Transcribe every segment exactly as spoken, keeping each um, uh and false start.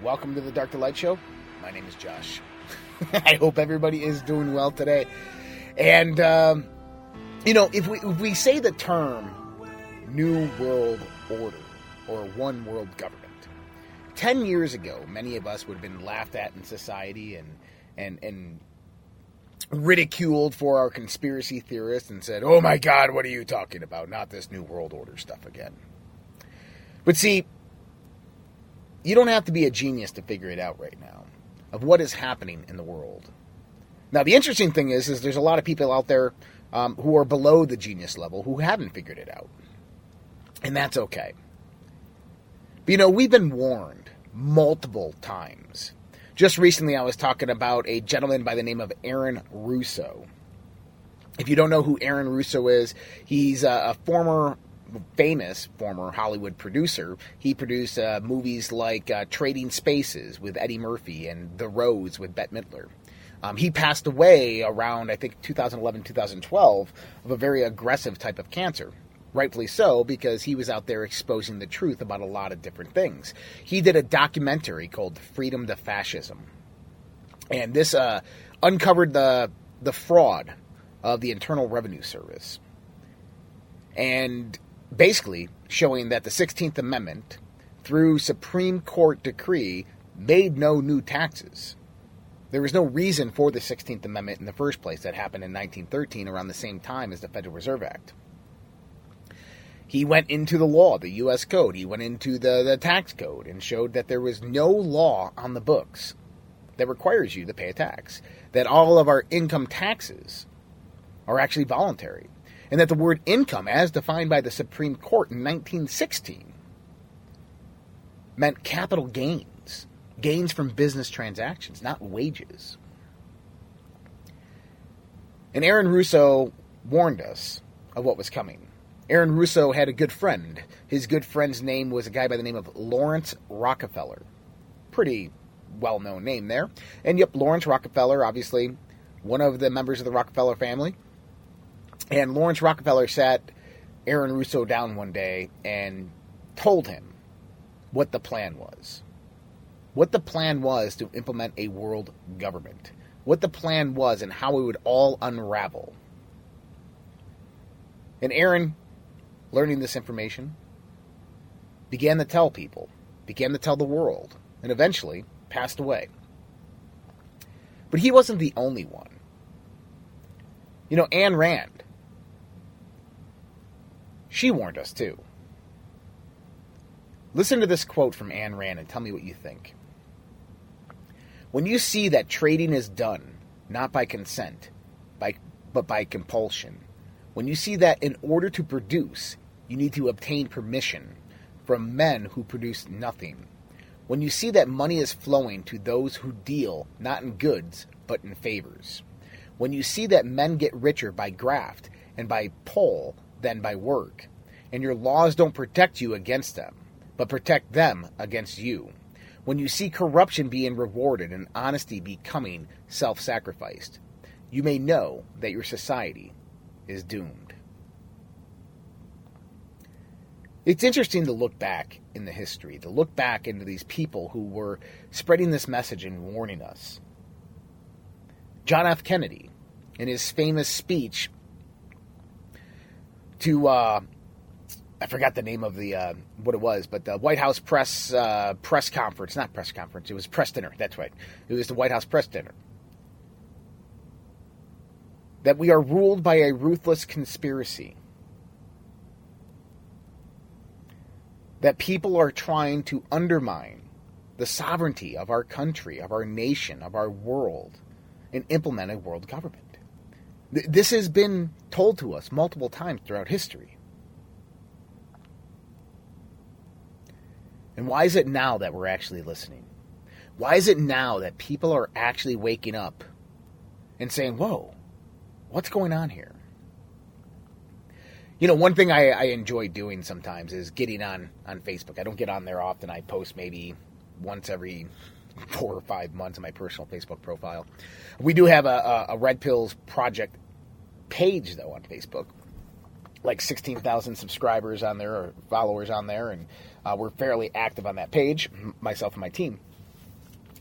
welcome to the Dark to Light Show. My name is Josh. I hope everybody is doing well today. And, um, you know, if we, if we say the term New World Order or One World Government, ten years ago, many of us would have been laughed at in society and and and ridiculed for our conspiracy theorists and said, oh my God, what are you talking about? Not this New World Order stuff again. But see, you don't have to be a genius to figure it out right now of what is happening in the world. Now, the interesting thing is, is there's a lot of people out there um, who are below the genius level who haven't figured it out. And that's okay. But, you know, we've been warned multiple times. Just recently, I was talking about a gentleman by the name of Aaron Russo. If you don't know who Aaron Russo is, he's a former, famous former Hollywood producer. He produced uh, movies like uh, Trading Spaces with Eddie Murphy and The Rose with Bette Midler. Um, he passed away around, I think, two thousand eleven, two thousand twelve of a very aggressive type of cancer. Rightfully so, because he was out there exposing the truth about a lot of different things. He did a documentary called Freedom to Fascism. And this uh, uncovered the the fraud of the Internal Revenue Service. And basically showing that the sixteenth Amendment, through Supreme Court decree, made no new taxes. There was no reason for the sixteenth Amendment in the first place. That happened in nineteen thirteen, around the same time as the Federal Reserve Act. He went into the law, the U S Code. He went into the, the tax code and showed that there was no law on the books that requires you to pay a tax. That all of our income taxes are actually voluntary. And that the word income, as defined by the Supreme Court in nineteen sixteen, meant capital gains. Gains from business transactions, not wages. And Aaron Russo warned us of what was coming. Aaron Russo had a good friend. His good friend's name was a guy by the name of Lawrence Rockefeller. Pretty well-known name there. And yep, Lawrence Rockefeller, obviously one of the members of the Rockefeller family. And Lawrence Rockefeller sat Aaron Russo down one day and told him what the plan was. What the plan was to implement a world government. What the plan was and how it would all unravel. And Aaron, learning this information, began to tell people, began to tell the world, and eventually passed away. But he wasn't the only one. You know, Ayn Rand, she warned us too. Listen to this quote from Ayn Rand and tell me what you think. When you see that trading is done, not by consent, by, but by compulsion, when you see that in order to produce, you need to obtain permission from men who produce nothing. When you see that money is flowing to those who deal not in goods, but in favors. When you see that men get richer by graft and by poll than by work, and your laws don't protect you against them, but protect them against you. When you see corruption being rewarded and honesty becoming self-sacrificed, you may know that your society is doomed. It's interesting to look back in the history, to look back into these people who were spreading this message and warning us. John F. Kennedy, in his famous speech to, uh, I forgot the name of the, uh, what it was, but the White House press, uh, press conference, not press conference, it was press dinner, that's right. It was the White House press dinner. That we are ruled by a ruthless conspiracy. That people are trying to undermine the sovereignty of our country, of our nation, of our world, and implement a world government. This has been told to us multiple times throughout history. And why is it now that we're actually listening? Why is it now that people are actually waking up and saying, whoa, what's going on here? You know, one thing I, I enjoy doing sometimes is getting on, on Facebook. I don't get on there often. I post maybe once every four or five months on my personal Facebook profile. We do have a, a Red Pills Project page, though, on Facebook. Like sixteen thousand subscribers on there or followers on there, and uh, we're fairly active on that page, myself and my team.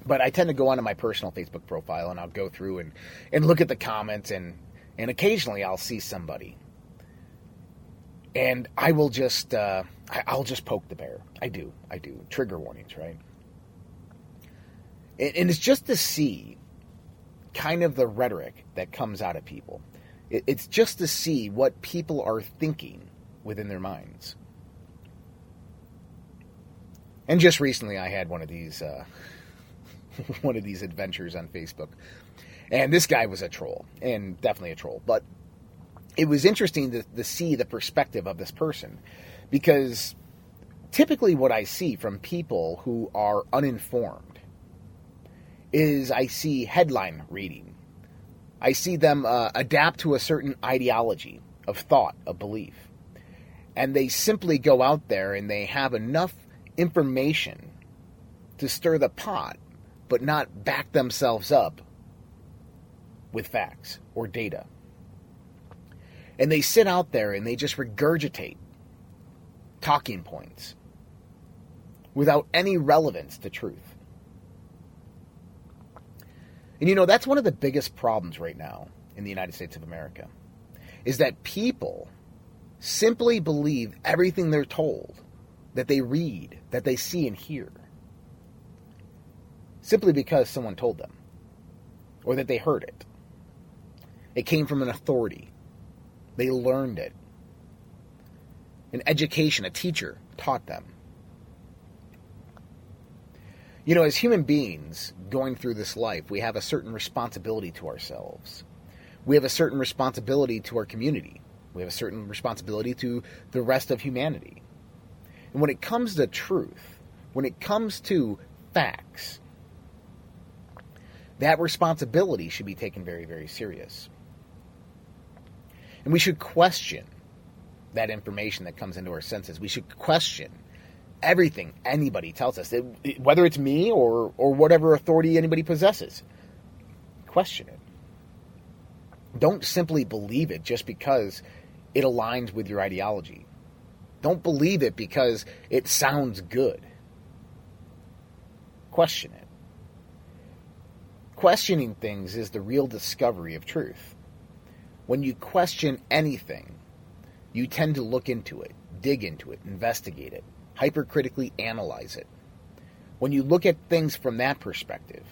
But I tend to go onto my personal Facebook profile, and I'll go through and, and look at the comments, and, and occasionally I'll see somebody. And I will just, uh, I'll just poke the bear. I do, I do. Trigger warnings, right? And, and it's just to see kind of the rhetoric that comes out of people. It, it's just to see what people are thinking within their minds. And just recently I had one of these, uh, one of these adventures on Facebook. And this guy was a troll, and definitely a troll, but it was interesting to, to see the perspective of this person, because typically what I see from people who are uninformed is I see headline reading. I see them uh, adapt to a certain ideology of thought, of belief, and they simply go out there and they have enough information to stir the pot, but not back themselves up with facts or data. And they sit out there and they just regurgitate talking points without any relevance to truth. And you know, that's one of the biggest problems right now in the United States of America, is that people simply believe everything they're told, that they read, that they see and hear, simply because someone told them or that they heard it. It came from an authority. They learned it. An education, a teacher taught them. You know, as human beings going through this life, we have a certain responsibility to ourselves. We have a certain responsibility to our community. We have a certain responsibility to the rest of humanity. And when it comes to truth, when it comes to facts, that responsibility should be taken very, very seriously. And we should question that information that comes into our senses. We should question everything anybody tells us, whether it's me or, or whatever authority anybody possesses. Question it. Don't simply believe it just because it aligns with your ideology. Don't believe it because it sounds good. Question it. Questioning things is the real discovery of truth. When you question anything, you tend to look into it, dig into it, investigate it, hypercritically analyze it. When you look at things from that perspective,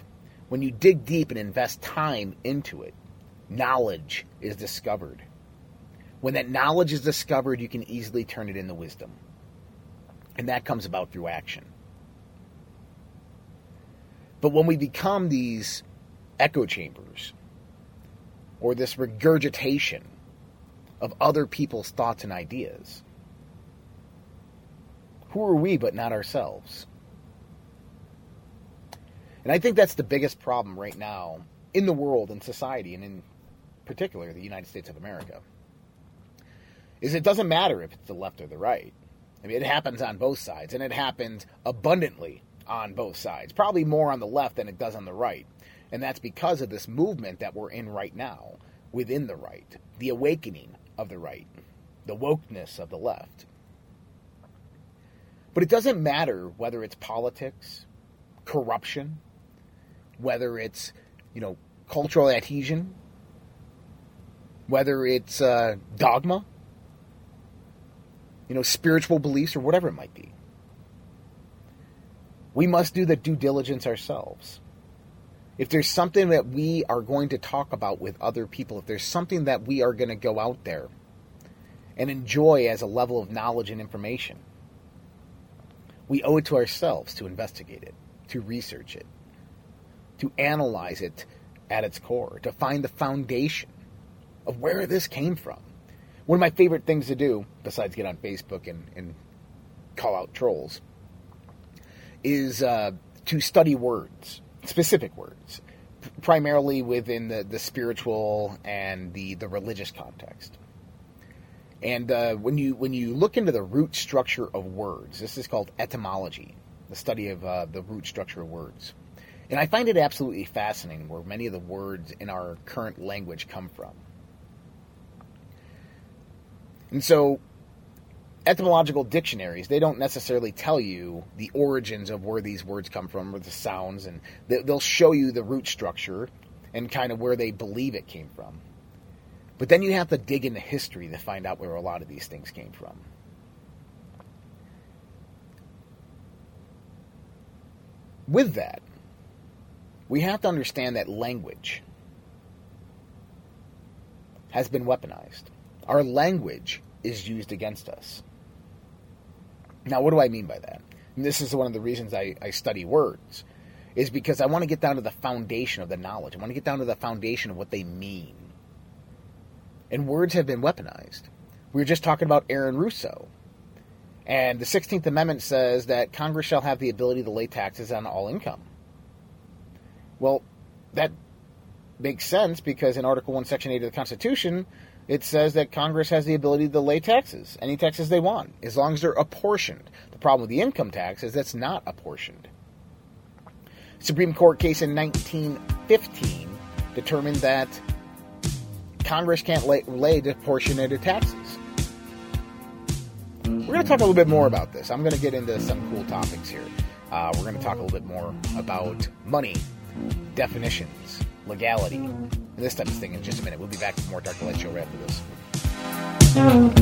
when you dig deep and invest time into it, knowledge is discovered. When that knowledge is discovered, you can easily turn it into wisdom. And that comes about through action. But when we become these echo chambers, or this regurgitation of other people's thoughts and ideas, who are we but not ourselves? And I think that's the biggest problem right now in the world, in society, and in particular the United States of America, is it doesn't matter if it's the left or the right. I mean, it happens on both sides, and it happens abundantly on both sides, probably more on the left than it does on the right. And that's because of this movement that we're in right now, within the right, the awakening of the right, the wokeness of the left. But it doesn't matter whether it's politics, corruption, whether it's, you know, cultural adhesion, whether it's uh, dogma, you know, spiritual beliefs, or whatever it might be. We must do the due diligence ourselves. If there's something that we are going to talk about with other people, if there's something that we are going to go out there and enjoy as a level of knowledge and information, we owe it to ourselves to investigate it, to research it, to analyze it at its core, to find the foundation of where this came from. One of my favorite things to do, besides get on Facebook and, and call out trolls, is uh, to study words, specific words, primarily within the, the spiritual and the, the religious context. And uh, when you when you look into the root structure of words, this is called etymology, the study of uh, the root structure of words. And I find it absolutely fascinating where many of the words in our current language come from. And so etymological dictionaries, they don't necessarily tell you the origins of where these words come from or the sounds, and they'll show you the root structure and kind of where they believe it came from. But then you have to dig into history to find out where a lot of these things came from. With that, we have to understand that language has been weaponized. Our language is used against us. Now, what do I mean by that? And this is one of the reasons I, I study words, is because I want to get down to the foundation of the knowledge. I want to get down to the foundation of what they mean. And words have been weaponized. We were just talking about Aaron Russo. And the sixteenth Amendment says that Congress shall have the ability to lay taxes on all income. Well, that makes sense because in Article one, Section eight of the Constitution, it says that Congress has the ability to lay taxes, any taxes they want, as long as they're apportioned. The problem with the income tax is that's not apportioned. Supreme Court case in nineteen fifteen determined that Congress can't lay, lay disproportionate taxes. We're going to talk a little bit more about this. I'm going to get into some cool topics here. Uh, we're going to talk a little bit more about money, definitions, legality, and this type of thing in just a minute. We'll be back with more Dark to Light Show right after this.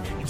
And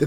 The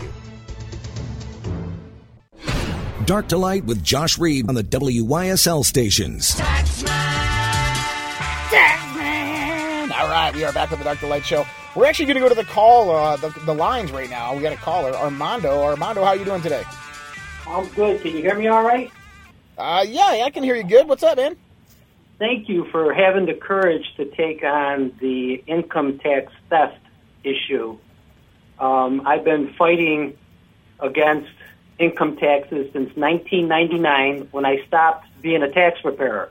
you. Dark to Light with Josh Reed on the W Y S L stations. Taxman! Taxman! All right, we are back with the Dark to Light Show. We're actually going to go to the call, uh, the, the lines right now. We got a caller, Armando. Armando, how are you doing today? I'm good. Can you hear me all right? Uh, yeah, I can hear you good. What's up, man? Thank you for having the courage to take on the income tax theft issue. Um, I've been fighting against income taxes since nineteen ninety-nine when I stopped being a tax preparer.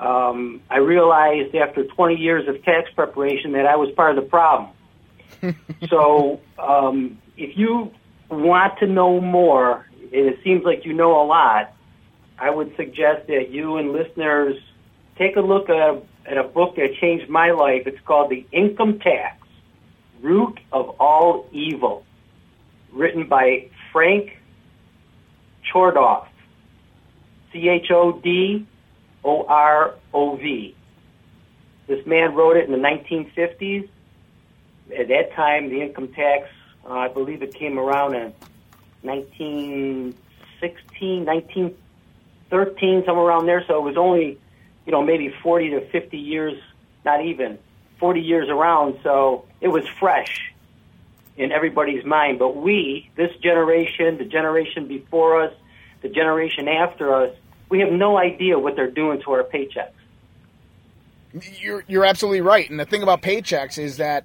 Um, I realized after twenty years of tax preparation that I was part of the problem. So um, if you want to know more, and it seems like you know a lot, I would suggest that you and listeners take a look at a, at a book that changed my life. It's called The Income Tax, Root of All Evil, written by Frank Chodorov, C H O D O R O V. This man wrote it in the nineteen fifties. At that time, the income tax, uh, I believe it came around in nineteen sixteen, nineteen thirteen, somewhere around there. So it was only, you know, maybe forty to fifty years, not even, forty years around. So it was fresh in everybody's mind. But we, this generation, the generation before us, the generation after us, we have no idea what they're doing to our paychecks. You're you're absolutely right. And the thing about paychecks is that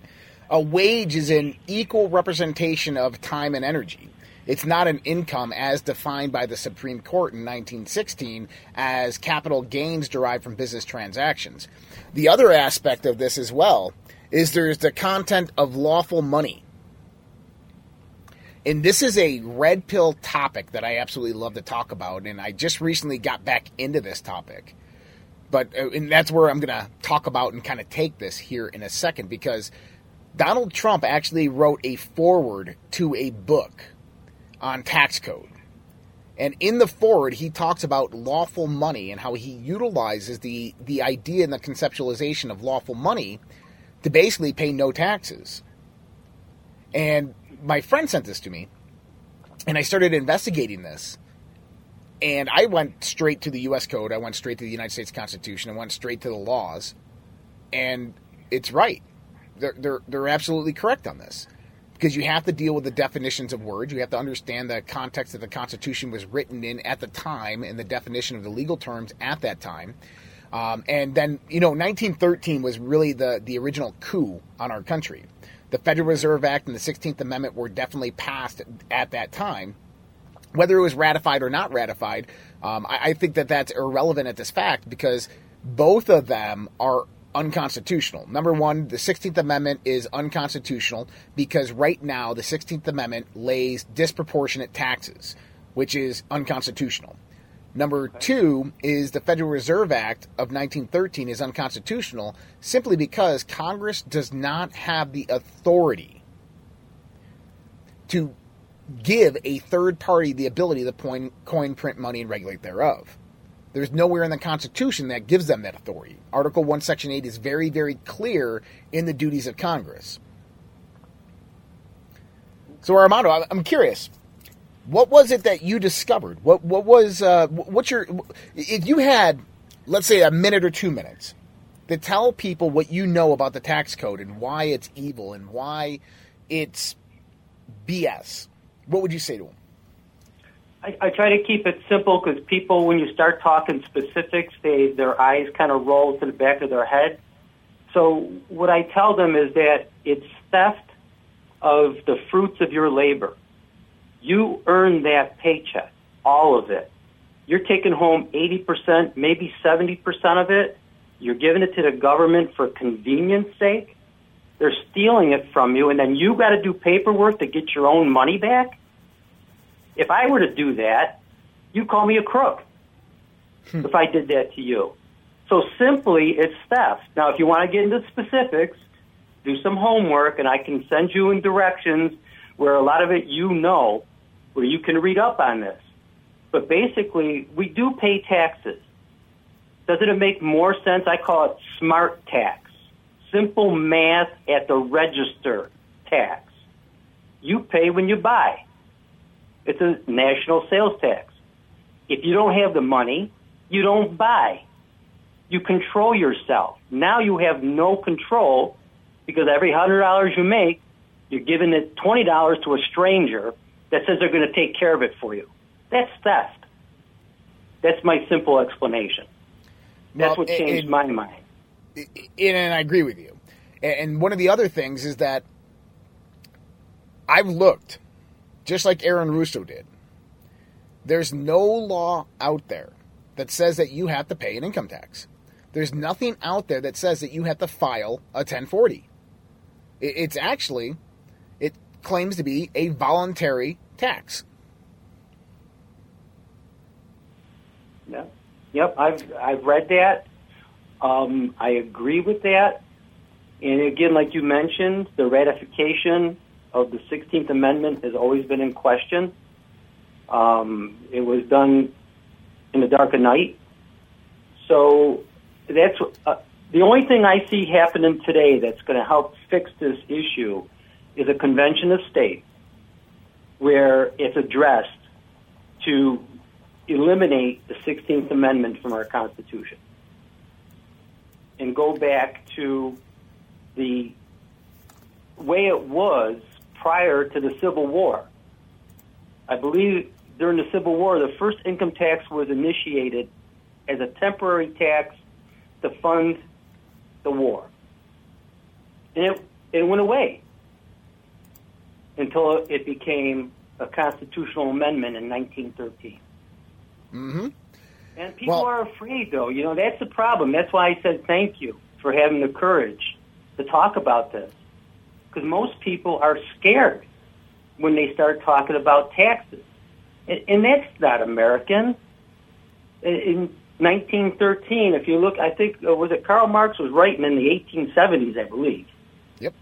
a wage is an equal representation of time and energy. It's not an income as defined by the Supreme Court in nineteen sixteen as capital gains derived from business transactions. The other aspect of this as well is there's the content of lawful money. And this is a red pill topic that I absolutely love to talk about, and I just recently got back into this topic. But and that's where I'm going to talk about and kind of take this here in a second, because Donald Trump actually wrote a foreword to a book on tax code. And in the foreword, he talks about lawful money and how he utilizes the, the idea and the conceptualization of lawful money to basically pay no taxes. And my friend sent this to me, and I started investigating this. And I went straight to the U S Code. I went straight to the United States Constitution. I went straight to the laws. And it's right. They're, they're, they're absolutely correct on this. Because you have to deal with the definitions of words. You have to understand the context that the Constitution was written in at the time and the definition of the legal terms at that time. Um, and then, you know, nineteen thirteen was really the, the original coup on our country. The Federal Reserve Act and the sixteenth Amendment were definitely passed at that time. Whether it was ratified or not ratified, um, I, I think that that's irrelevant at this fact, because both of them are unconstitutional. Number one, the sixteenth Amendment is unconstitutional because right now the sixteenth Amendment lays disproportionate taxes, which is unconstitutional. Number two is the Federal Reserve Act of nineteen thirteen is unconstitutional simply because Congress does not have the authority to give a third party the ability to coin, coin, print money, and regulate thereof. There's nowhere in the Constitution that gives them that authority. Article one, Section eight is very, very clear in the duties of Congress. So, Armando, I'm curious, what was it that you discovered? What what was uh, what's your? If you had, let's say, a minute or two minutes to tell people what you know about the tax code and why it's evil and why it's B S. What would you say to them? I, I try to keep it simple because people, when you start talking specifics, they their eyes kind of roll to the back of their head. So what I tell them is that it's theft of the fruits of your labor. You earn that paycheck, all of it. You're taking home eighty percent, maybe seventy percent of it. You're giving it to the government for convenience sake. They're stealing it from you, and then you got to do paperwork to get your own money back. If I were to do that, you'd call me a crook hmm. if I did that to you. So simply, it's theft. Now, if you want to get into specifics, do some homework, and I can send you in directions where a lot of it you know, where you can read up on this. But basically, we do pay taxes. Doesn't it make more sense? I call it smart tax. Simple math at the register tax. You pay when you buy. It's a national sales tax. If you don't have the money, you don't buy. You control yourself. Now you have no control because every one hundred dollars you make, you're giving it twenty dollars to a stranger that says they're going to take care of it for you. That's theft. That's my simple explanation. That's well, what changed it, it, my mind. And I agree with you. And one of the other things is that I've looked, just like Aaron Russo did. There's no law out there that says that you have to pay an income tax. There's nothing out there that says that you have to file a ten forty. It's actually claims to be a voluntary tax. Yeah. Yep, I've I've read that. Um, I agree with that. And again, like you mentioned, the ratification of the sixteenth Amendment has always been in question. Um, it was done in the dark of night. So that's uh, the only thing I see happening today that's going to help fix this issue is a convention of state where it's addressed to eliminate the sixteenth Amendment from our Constitution and go back to the way it was prior to the Civil War. I believe during the Civil War, the first income tax was initiated as a temporary tax to fund the war. And it, it went away until it became a constitutional amendment in nineteen thirteen. Mm-hmm. And people well, are afraid, though. You know, that's the problem. That's why I said thank you for having the courage to talk about this. Because most people are scared when they start talking about taxes. And, and that's not American. In nineteen thirteen, if you look, I think, was it Karl Marx was writing in the eighteen seventies, I believe. Yep.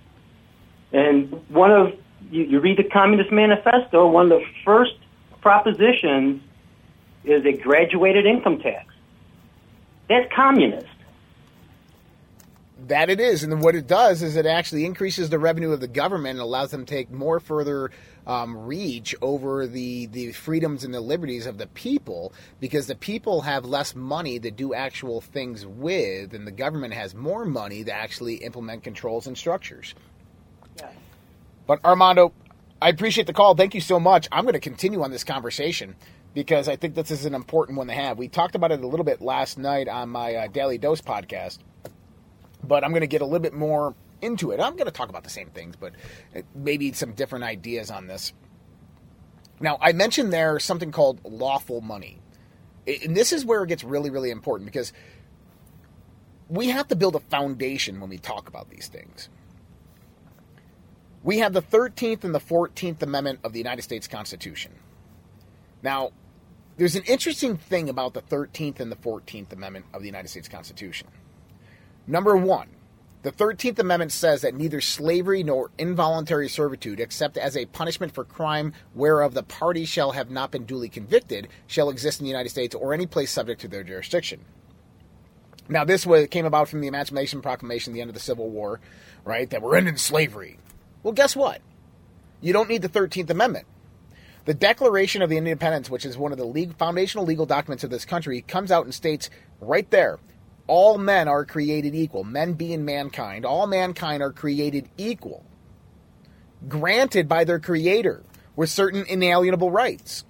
And one of, you, you read the Communist Manifesto, one of the first propositions is a graduated income tax. That's communist. That it is. And what it does is it actually increases the revenue of the government and allows them to take more further um, reach over the, the freedoms and the liberties of the people, because the people have less money to do actual things with, and the government has more money to actually implement controls and structures. Yeah. But Armando, I appreciate the call. Thank you so much. I'm going to continue on this conversation, because I think this is an important one to have. We talked about it a little bit last night on my uh, Daily Dose podcast, but I'm going to get a little bit more into it. I'm going to talk about the same things, but maybe some different ideas on this. Now, I mentioned there something called lawful money. And this is where it gets really, really important, because we have to build a foundation when we talk about these things. We have the thirteenth and the fourteenth Amendment of the United States Constitution. Now, there's an interesting thing about the thirteenth and the fourteenth Amendment of the United States Constitution. Number one, the thirteenth Amendment says that neither slavery nor involuntary servitude, except as a punishment for crime whereof the party shall have not been duly convicted, shall exist in the United States or any place subject to their jurisdiction. Now, this was, came about from the Emancipation Proclamation, the end of the Civil War, right, that we're ending slavery. Well, guess what? You don't need the thirteenth Amendment. The Declaration of Independence, which is one of the legal, foundational legal documents of this country, comes out and states right there, all men are created equal, men being mankind. All mankind are created equal, granted by their creator with certain inalienable rights.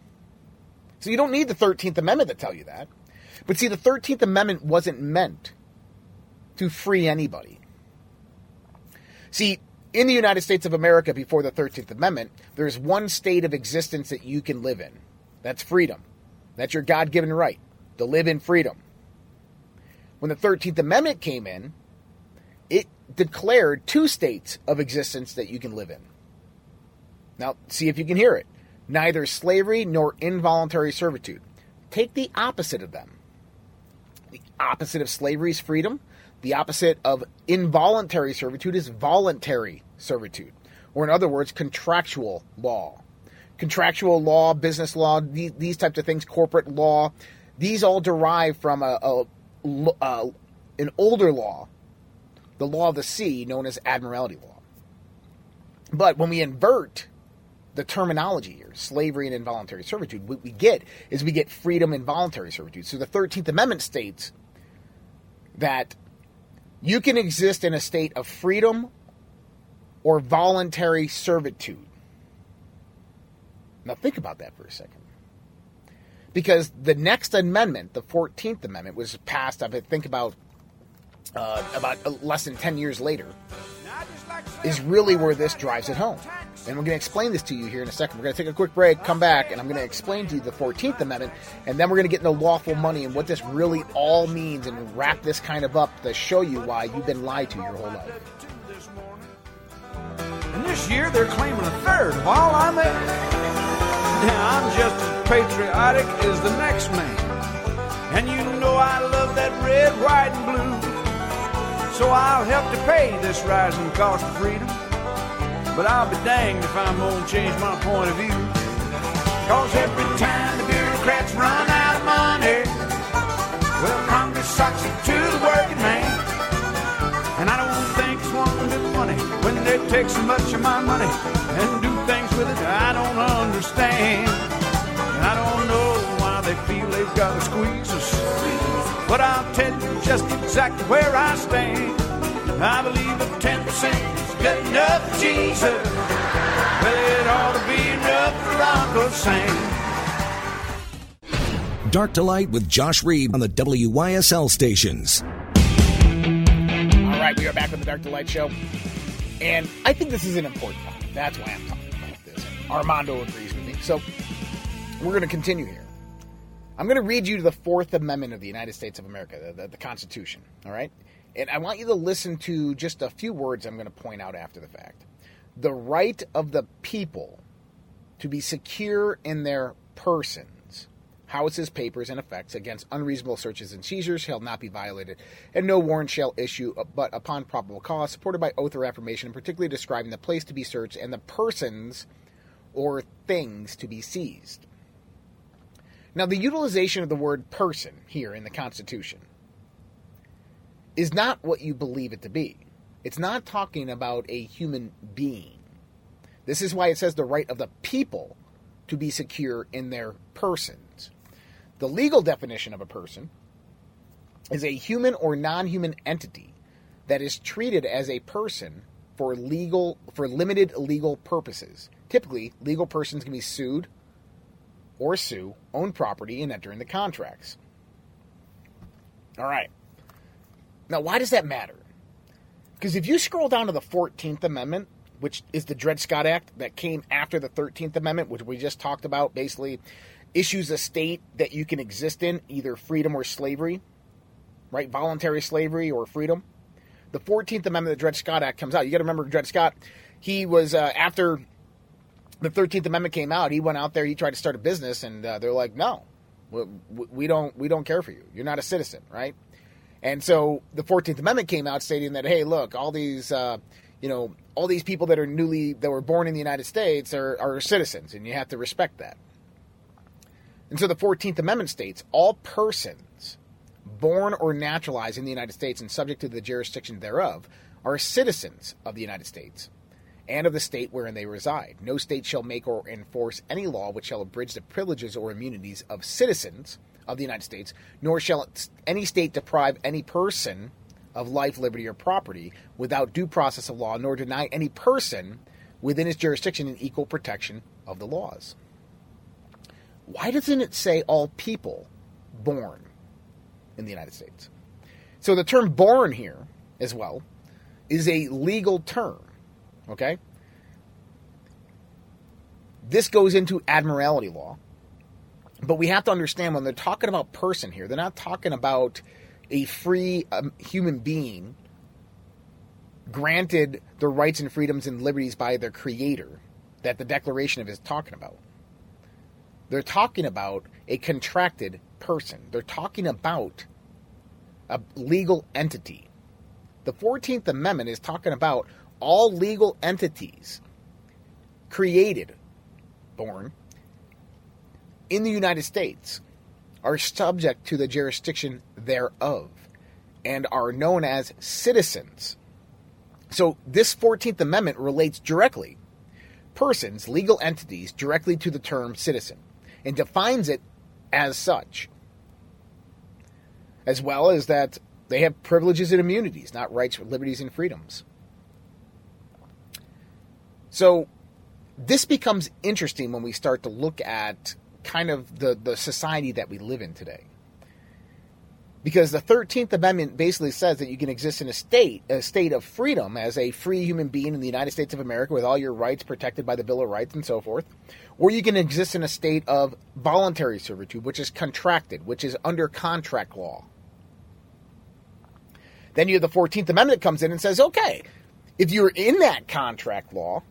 So you don't need the thirteenth Amendment to tell you that. But see, the thirteenth Amendment wasn't meant to free anybody. See, in the United States of America, before the thirteenth Amendment, there's one state of existence that you can live in. That's freedom. That's your God-given right to live in freedom. When the thirteenth Amendment came in, it declared two states of existence that you can live in. Now, see if you can hear it. Neither slavery nor involuntary servitude. Take the opposite of them. The opposite of slavery is freedom. The opposite of involuntary servitude is voluntary servitude, or in other words, contractual law. Contractual law, business law, these, these types of things, corporate law, these all derive from a, a, a, an older law, the law of the sea, known as Admiralty law. But when we invert the terminology here, slavery and involuntary servitude, what we get is we get freedom and voluntary servitude. So the thirteenth Amendment states that you can exist in a state of freedom or voluntary servitude. Now think about that for a second. Because the next amendment, the fourteenth Amendment, was passed, I think about uh, about less than ten years later, is really where this drives it home. And we're going to explain this to you here in a second. We're going to take a quick break, come back, and I'm going to explain to you the fourteenth Amendment, and then we're going to get into lawful money and what this really all means and wrap this kind of up to show you why you've been lied to your whole life. this year they're claiming a third of all I make. Now, I'm just as patriotic as the next man. And you know I love that red, white, and blue. So I'll help to pay this rising cost of freedom. But I'll be danged if I'm gonna change my point of view. Cause every time the bureaucrats run out of money, well, Congress sucks it to the working man. And I don't think it's one bit funny when they take so much of my money and do things with it I don't understand. And I don't know why they feel they've got to squeeze us. But I'll tell you just exactly where I stand. I believe that ten percent is good enough for Jesus. Well, it ought to be enough for Uncle Sam. Dark to Light with Josh Reed on the W Y S L stations. All right, we are back on the Dark to Light Show, and I think this is an important topic. That's why I'm talking about this. And Armando agrees with me, so we're going to continue here. I'm going to read you the Fourth Amendment of the United States of America, the, the, the Constitution, all right? And I want you to listen to just a few words I'm going to point out after the fact. The right of the people to be secure in their persons, houses, papers, and effects against unreasonable searches and seizures shall not be violated, and no warrant shall issue but upon probable cause, supported by oath or affirmation, particularly describing the place to be searched and the persons or things to be seized. Now, the utilization of the word person here in the Constitution is not what you believe it to be. It's not talking about a human being. This is why it says the right of the people to be secure in their persons. The legal definition of a person is a human or non-human entity that is treated as a person for legal, for limited legal purposes. Typically, legal persons can be sued or sue, own property, and enter into contracts. All right. Now, why does that matter? Because if you scroll down to the fourteenth Amendment, which is the Dred Scott Act that came after the thirteenth Amendment, which we just talked about, basically issues a state that you can exist in, either freedom or slavery, right? Voluntary slavery or freedom. The fourteenth Amendment, the Dred Scott Act, comes out. You got to remember Dred Scott, he was uh, after the thirteenth Amendment came out, he went out there, he tried to start a business, and uh, they're like, no, we, we don't, we don't care for you. You're not a citizen, right? And so the fourteenth Amendment came out stating that, hey, look, all these, uh, you know, all these people that are newly, that were born in the United States are, are citizens, and you have to respect that. And so the fourteenth Amendment states, all persons born or naturalized in the United States and subject to the jurisdiction thereof are citizens of the United States and of the state wherein they reside. No state shall make or enforce any law which shall abridge the privileges or immunities of citizens of the United States, nor shall any state deprive any person of life, liberty, or property without due process of law, nor deny any person within its jurisdiction an equal protection of the laws. Why doesn't it say all people born in the United States? So the term born here, as well, is a legal term, okay? This goes into admiralty law. But we have to understand when they're talking about person here, they're not talking about a free um, human being granted the rights and freedoms and liberties by their creator that the Declaration of is talking about. They're talking about a contracted person. They're talking about a legal entity. The fourteenth Amendment is talking about all legal entities created, born, in the United States are subject to the jurisdiction thereof and are known as citizens. So this fourteenth Amendment relates directly persons, legal entities, directly to the term citizen and defines it as such, as well as that they have privileges and immunities, not rights, liberties, and freedoms. So this becomes interesting when we start to look at kind of the, the society that we live in today. Because the thirteenth Amendment basically says that you can exist in a state, a state of freedom as a free human being in the United States of America with all your rights protected by the Bill of Rights and so forth. Or you can exist in a state of voluntary servitude, which is contracted, which is under contract law. Then you have the fourteenth Amendment comes in and says, okay, if you're in that contract law,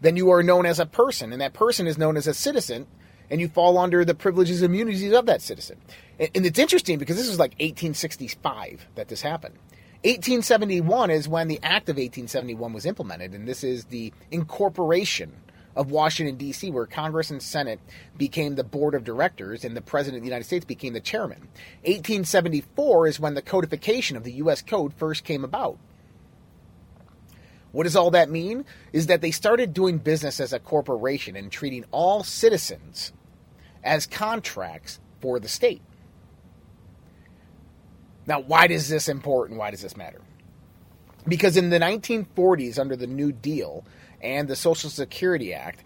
then you are known as a person, and that person is known as a citizen, and you fall under the privileges and immunities of that citizen. And, and it's interesting because this was like eighteen sixty-five that this happened. eighteen seventy-one is when the Act of eighteen seventy-one was implemented, and this is the incorporation of Washington, D C, where Congress and Senate became the board of directors and the President of the United States became the chairman. eighteen seventy-four is when the codification of the U S Code first came about. What does all that mean? Is that they started doing business as a corporation and treating all citizens as contracts for the state. Now, why is this important? Why does this matter? Because in the nineteen forties, under the New Deal and the Social Security Act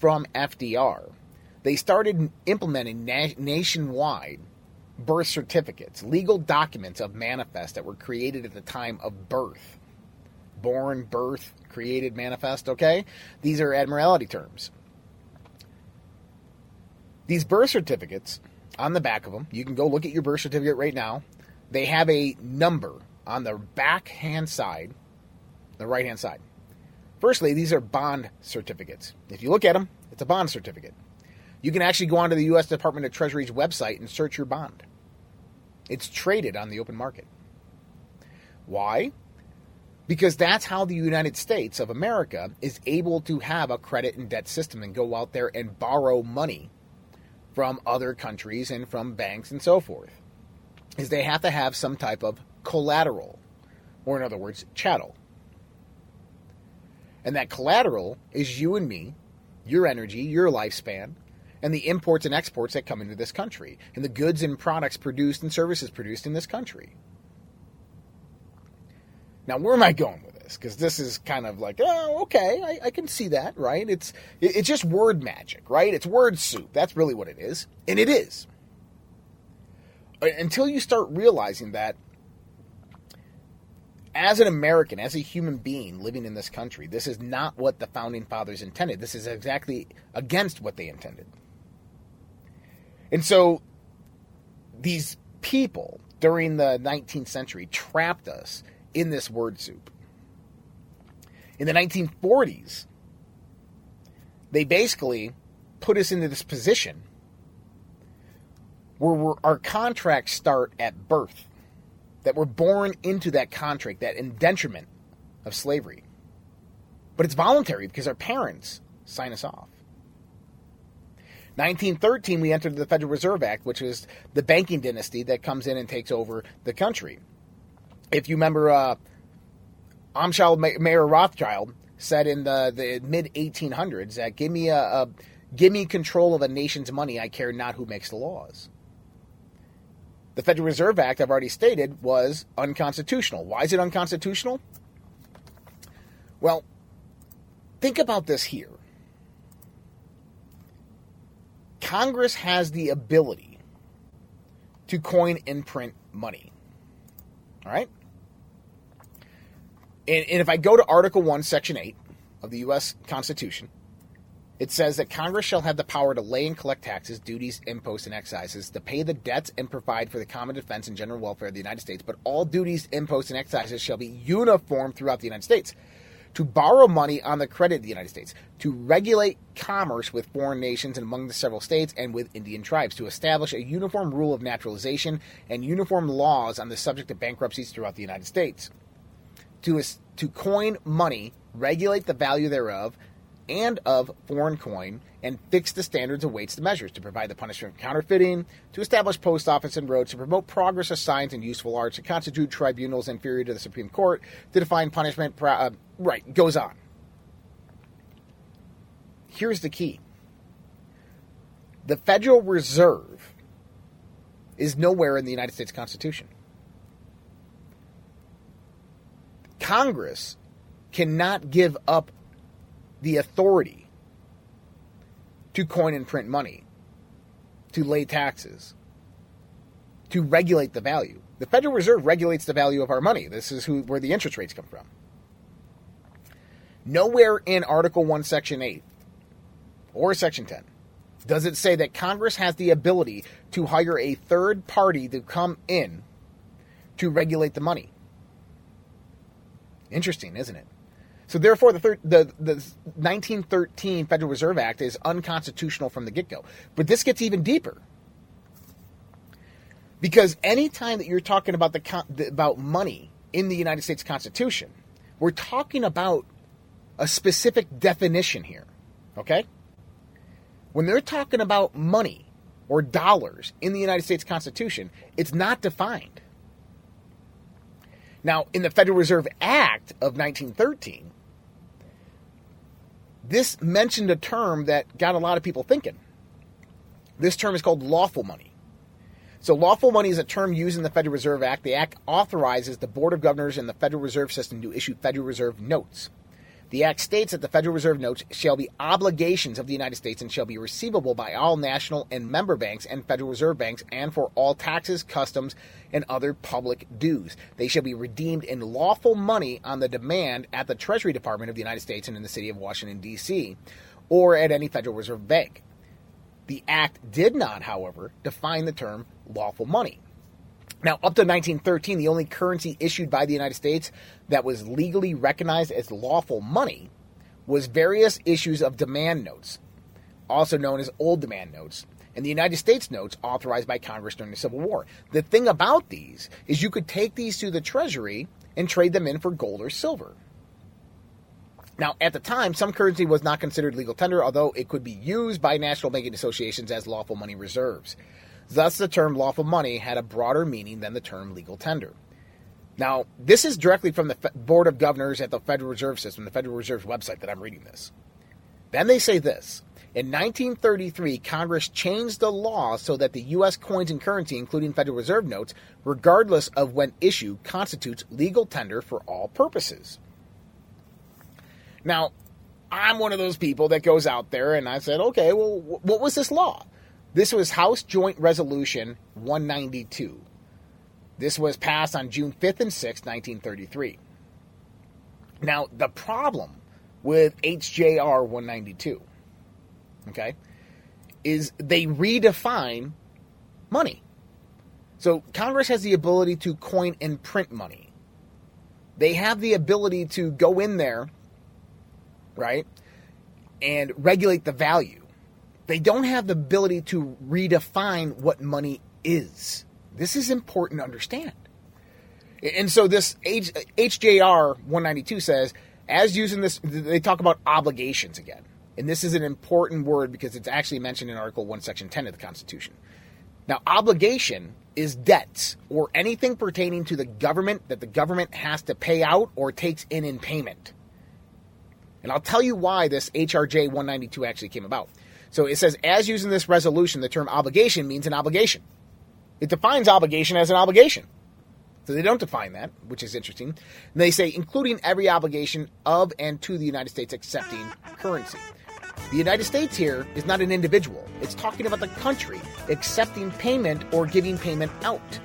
from F D R, they started implementing na- nationwide birth certificates, legal documents of manifest that were created at the time of birth. Born, birth, created, manifest, okay? These are admiralty terms. These birth certificates, on the back of them, you can go look at your birth certificate right now. They have a number on the back hand side, the right hand side. Firstly, these are bond certificates. If you look at them, it's a bond certificate. You can actually go onto the U S Department of Treasury's website and search your bond. It's traded on the open market. Why? Because that's how the United States of America is able to have a credit and debt system and go out there and borrow money from other countries and from banks and so forth, is they have to have some type of collateral, or in other words, chattel. And that collateral is you and me, your energy, your lifespan, and the imports and exports that come into this country, and the goods and products produced and services produced in this country. Now, where am I going with this? Because this is kind of like, oh, okay, I, I can see that, right? It's it's just word magic, right? It's word soup. That's really what it is, and it is. Until you start realizing that as an American, as a human being living in this country, this is not what the Founding Fathers intended. This is exactly against what they intended. And so these people during the nineteenth century trapped us in this word soup. In the nineteen forties, they basically put us into this position where we're, our contracts start at birth, that we're born into that contract, that indenturement of slavery. But it's voluntary because our parents sign us off. nineteen thirteen, we entered the Federal Reserve Act, which is the banking dynasty that comes in and takes over the country. If you remember, uh, Amschel Mayer Rothschild said in the, the mid eighteen hundreds that give me a, a give me control of a nation's money. I care not who makes the laws. The Federal Reserve Act, I've already stated, was unconstitutional. Why is it unconstitutional? Well, think about this here. Congress has the ability to coin and print money. All right? And, and if I go to Article one, Section eight of the U S Constitution, it says that Congress shall have the power to lay and collect taxes, duties, imposts, and excises, to pay the debts and provide for the common defense and general welfare of the United States, but all duties, imposts, and excises shall be uniform throughout the United States, to borrow money on the credit of the United States, to regulate commerce with foreign nations and among the several states and with Indian tribes, to establish a uniform rule of naturalization and uniform laws on the subject of bankruptcies throughout the United States, to, to coin money, regulate the value thereof, and of foreign coin, and fix the standards of weights and measures, to provide the punishment of counterfeiting, to establish post office and roads, to promote progress of science and useful arts, to constitute tribunals inferior to the Supreme Court, to define punishment, uh, right, goes on. Here's the key. The Federal Reserve is nowhere in the United States Constitution. Congress cannot give up the authority to coin and print money, to lay taxes, to regulate the value. The Federal Reserve regulates the value of our money. This is who where the interest rates come from. Nowhere in Article one, Section eight, or Section ten, does it say that Congress has the ability to hire a third party to come in to regulate the money. Interesting, isn't it? So therefore, the, thir- the the nineteen thirteen Federal Reserve Act is unconstitutional from the get-go. But this gets even deeper. Because any time that you're talking about the con- about money in the United States Constitution, we're talking about a specific definition here, okay? When they're talking about money or dollars in the United States Constitution, it's not defined. Now, in the Federal Reserve Act of nineteen thirteen, this mentioned a term that got a lot of people thinking. This term is called lawful money. So lawful money is a term used in the Federal Reserve Act. The Act authorizes the Board of Governors and the Federal Reserve System to issue Federal Reserve notes. The Act states that the Federal Reserve notes shall be obligations of the United States and shall be receivable by all national and member banks and Federal Reserve banks and for all taxes, customs, and other public dues. They shall be redeemed in lawful money on the demand at the Treasury Department of the United States and in the city of Washington, D C, or at any Federal Reserve bank. The Act did not, however, define the term lawful money. Now, up to nineteen thirteen, the only currency issued by the United States that was legally recognized as lawful money was various issues of demand notes, also known as old demand notes, and the United States notes authorized by Congress during the Civil War. The thing about these is you could take these to the Treasury and trade them in for gold or silver. Now, at the time, some currency was not considered legal tender, although it could be used by national banking associations as lawful money reserves. Thus, the term lawful money had a broader meaning than the term legal tender. Now, this is directly from the Fe- Board of Governors at the Federal Reserve System, the Federal Reserve's website that I'm reading this. Then they say this. In nineteen thirty-three, Congress changed the law so that the U S coins and currency, including Federal Reserve notes, regardless of when issued, constitutes legal tender for all purposes. Now, I'm one of those people that goes out there and I said, okay, well, what was this law? This was House Joint Resolution one ninety-two. This was passed on June fifth and sixth, nineteen thirty-three. Now, the problem with H J R one ninety-two, okay, is they redefine money. So Congress has the ability to coin and print money. They have the ability to go in there, right, and regulate the value. They don't have the ability to redefine what money is. This is important to understand. And so this H- HJR one ninety-two says, as used in this, they talk about obligations again. And this is an important word because it's actually mentioned in Article one, Section ten of the Constitution. Now, obligation is debts or anything pertaining to the government that the government has to pay out or takes in in payment. And I'll tell you why this H R J one ninety-two actually came about. So it says, as used in this resolution, the term obligation means an obligation. It defines obligation as an obligation. So they don't define that, which is interesting. And they say, including every obligation of and to the United States accepting currency. The United States here is not an individual. It's talking about the country accepting payment or giving payment out.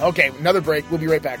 Okay, another break. We'll be right back.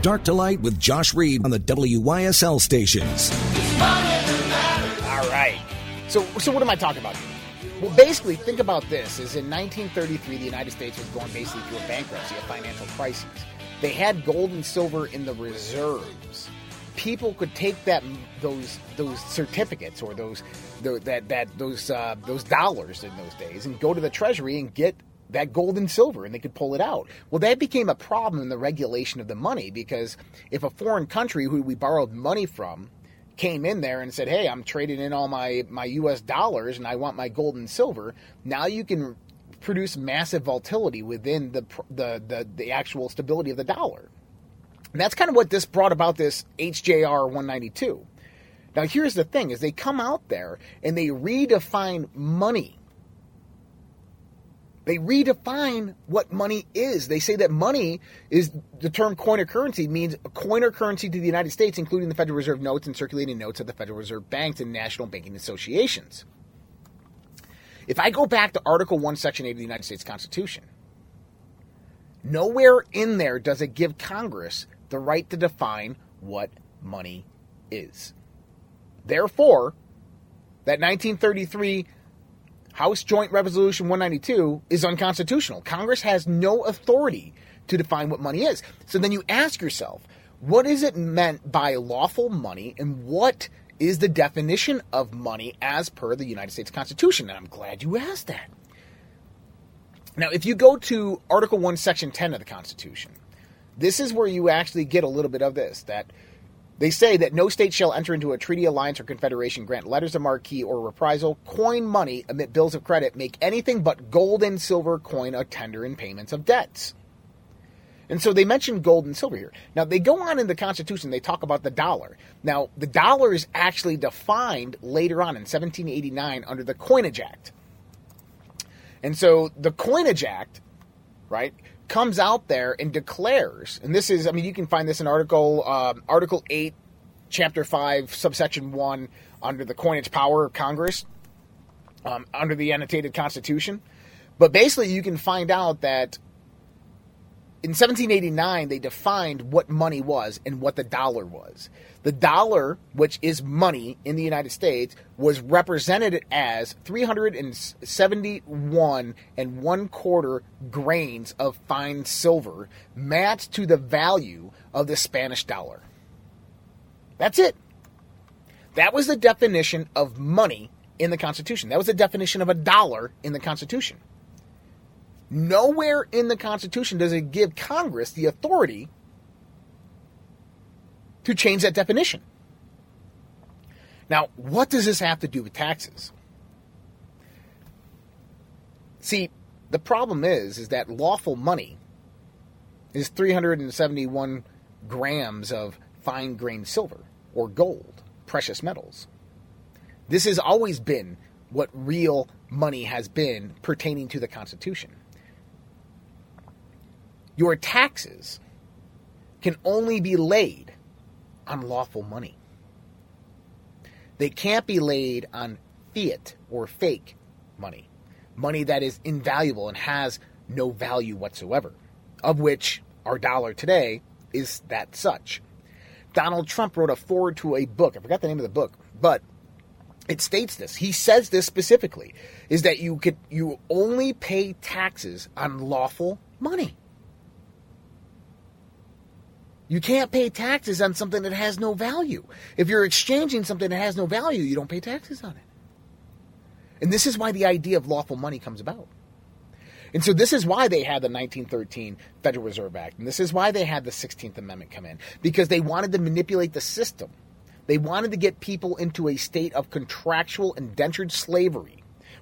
Dark to Light with Josh Reed on the W Y S L stations. All right. So, so what am I talking about here? Well, basically, think about this. Is in nineteen thirty-three, the United States was going basically through a bankruptcy, a financial crisis. They had gold and silver in the reserves. People could take that those those certificates or those the, that that those uh, those dollars in those days and go to the Treasury and get that gold and silver, and they could pull it out. Well, that became a problem in the regulation of the money, because if a foreign country who we borrowed money from came in there and said, hey, I'm trading in all my, my U S dollars and I want my gold and silver, now you can produce massive volatility within the the the, the actual stability of the dollar. And that's kind of what this brought about, this H J R one ninety-two. Now, here's the thing, is they come out there and they redefine money. They redefine what money is. They say that money is, the term coin or currency means a coin or currency to the United States, including the Federal Reserve notes and circulating notes of the Federal Reserve banks and national banking associations. If I go back to Article one, Section eight of the United States Constitution, nowhere in there does it give Congress the right to define what money is. Therefore, that nineteen thirty-three House Joint Resolution one ninety-two is unconstitutional. Congress has no authority to define what money is. So then you ask yourself, what is it meant by lawful money, and what is the definition of money as per the United States Constitution? And I'm glad you asked that. Now, if you go to Article one, Section ten of the Constitution, this is where you actually get a little bit of this, that they say that no state shall enter into a treaty, alliance, or confederation, grant letters of marque or reprisal, coin money, emit bills of credit, make anything but gold and silver, coin, a tender in payments of debts. And so they mention gold and silver here. Now, they go on in the Constitution, they talk about the dollar. Now, the dollar is actually defined later on in seventeen eighty-nine under the Coinage Act. And so the Coinage Act, right, comes out there and declares, and this is, I mean, you can find this in Article um, Article eight, Chapter five, Subsection one, under the coinage power of Congress, um, under the annotated Constitution. But basically you can find out that in seventeen eighty-nine they defined what money was and what the dollar was. The dollar, which is money in the United States, was represented as three hundred seventy-one and one quarter grains of fine silver, matched to the value of the Spanish dollar. That's it. That was the definition of money in the Constitution. That was the definition of a dollar in the Constitution. Nowhere in the Constitution does it give Congress the authority to change that definition. Now, what does this have to do with taxes? See, the problem is, is that lawful money is three hundred seventy-one grams of fine-grained silver or gold, precious metals. This has always been what real money has been pertaining to the Constitution. Your taxes can only be laid on lawful money. They can't be laid on fiat or fake money, money that is invaluable and has no value whatsoever, of which our dollar today is that such. Donald Trump wrote a foreword to a book. I forgot the name of the book, but it states this. He says this specifically, is that you could you only pay taxes on lawful money. You can't pay taxes on something that has no value. If you're exchanging something that has no value, you don't pay taxes on it. And this is why the idea of lawful money comes about. And so this is why they had the nineteen thirteen Federal Reserve Act. And this is why they had the sixteenth Amendment come in. Because they wanted to manipulate the system. They wanted to get people into a state of contractual indentured slavery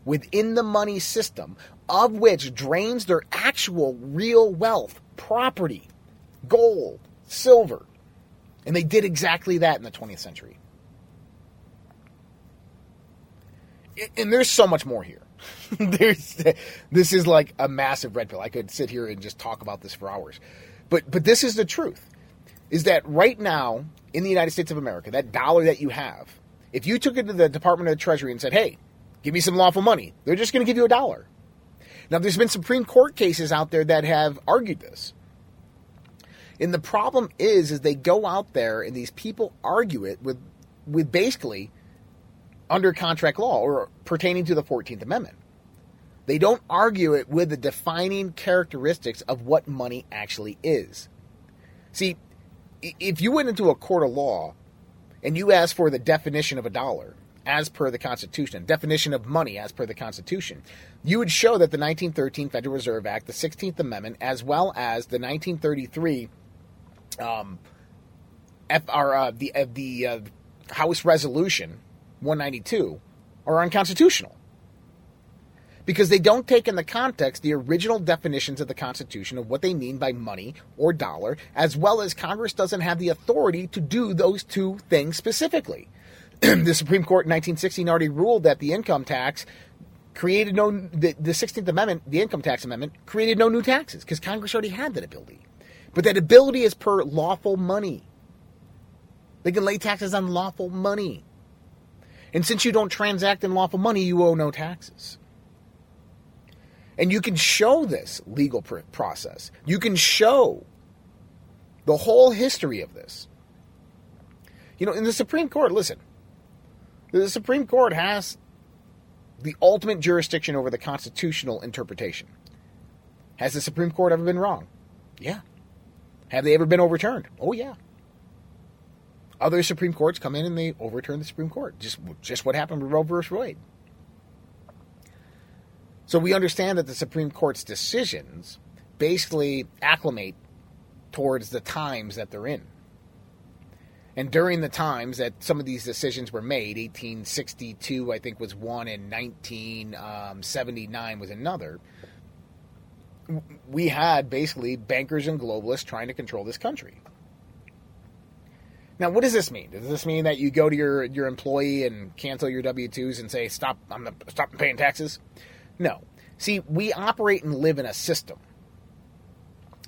within the money system, of which drains their actual real wealth, property, gold, silver. And they did exactly that in the twentieth century. And there's so much more here. There's, this is like a massive red pill. I could sit here and just talk about this for hours. But but this is the truth, is that right now in the United States of America, that dollar that you have, if you took it to the Department of the Treasury and said, hey, give me some lawful money, they're just going to give you a dollar. Now, there's been Supreme Court cases out there that have argued this. And the problem is, is they go out there and these people argue it with with basically under contract law or pertaining to the fourteenth Amendment. They don't argue it with the defining characteristics of what money actually is. See, if you went into a court of law and you asked for the definition of a dollar as per the Constitution, definition of money as per the Constitution, you would show that the nineteen thirteen Federal Reserve Act, the sixteenth Amendment, as well as the nineteen thirty-three um, F R, uh, the, uh, the uh, House Resolution one ninety-two are unconstitutional, because they don't take in the context the original definitions of the Constitution of what they mean by money or dollar, as well as Congress doesn't have the authority to do those two things specifically. The Supreme Court in nineteen sixteen already ruled that the income tax created no, the, the sixteenth Amendment, the Income Tax Amendment, created no new taxes, because Congress already had that ability. But that ability is per lawful money. They can lay taxes on lawful money. And since you don't transact in lawful money, you owe no taxes. And you can show this legal pr- process. You can show the whole history of this. You know, in the Supreme Court, listen, the Supreme Court has the ultimate jurisdiction over the constitutional interpretation. Has the Supreme Court ever been wrong? Yeah. Have they ever been overturned? Oh, yeah. Other Supreme Courts come in and they overturn the Supreme Court. Just just what happened with Roe versus. Wade. So we understand that the Supreme Court's decisions basically acclimate towards the times that they're in. And during the times that some of these decisions were made, eighteen sixty-two, I think, was one, and nineteen seventy-nine was another, we had basically bankers and globalists trying to control this country. Now, what does this mean? Does this mean that you go to your, your employee and cancel your W two's and say, stop, I'm the, stop paying taxes? No. See, we operate and live in a system.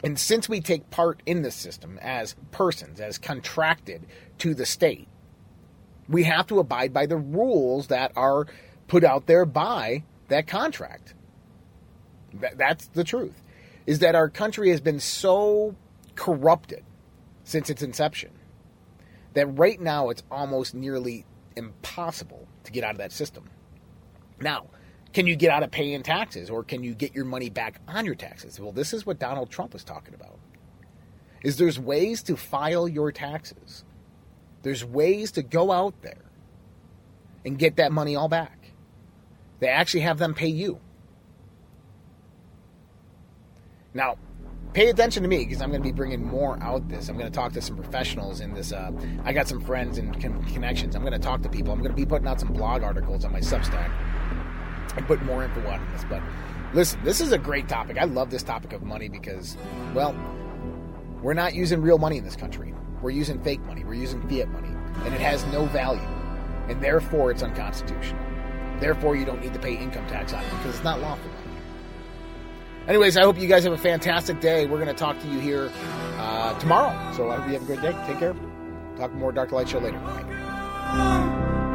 And since we take part in this system as persons, as contracted to the state, we have to abide by the rules that are put out there by that contract. Th- that's the truth, is that our country has been so corrupted since its inception that right now it's almost nearly impossible to get out of that system. Now, can you get out of paying taxes, or can you get your money back on your taxes? Well, this is what Donald Trump was talking about, is there's ways to file your taxes. There's ways to go out there and get that money all back. They actually have them pay you. Now, pay attention to me, because I'm going to be bringing more out this. I'm going to talk to some professionals in this. Uh, I got some friends and con- connections. I'm going to talk to people. I'm going to be putting out some blog articles on my Substack and put more info on this. But listen, this is a great topic. I love this topic of money because, well, we're not using real money in this country. We're using fake money. We're using fiat money. And it has no value. And therefore, it's unconstitutional. Therefore, you don't need to pay income tax on it because it's not lawful. Anyways, I hope you guys have a fantastic day. We're going to talk to you here uh, tomorrow. So I hope you have a great day. Take care. Talk more Dark to Light Show later. Bye.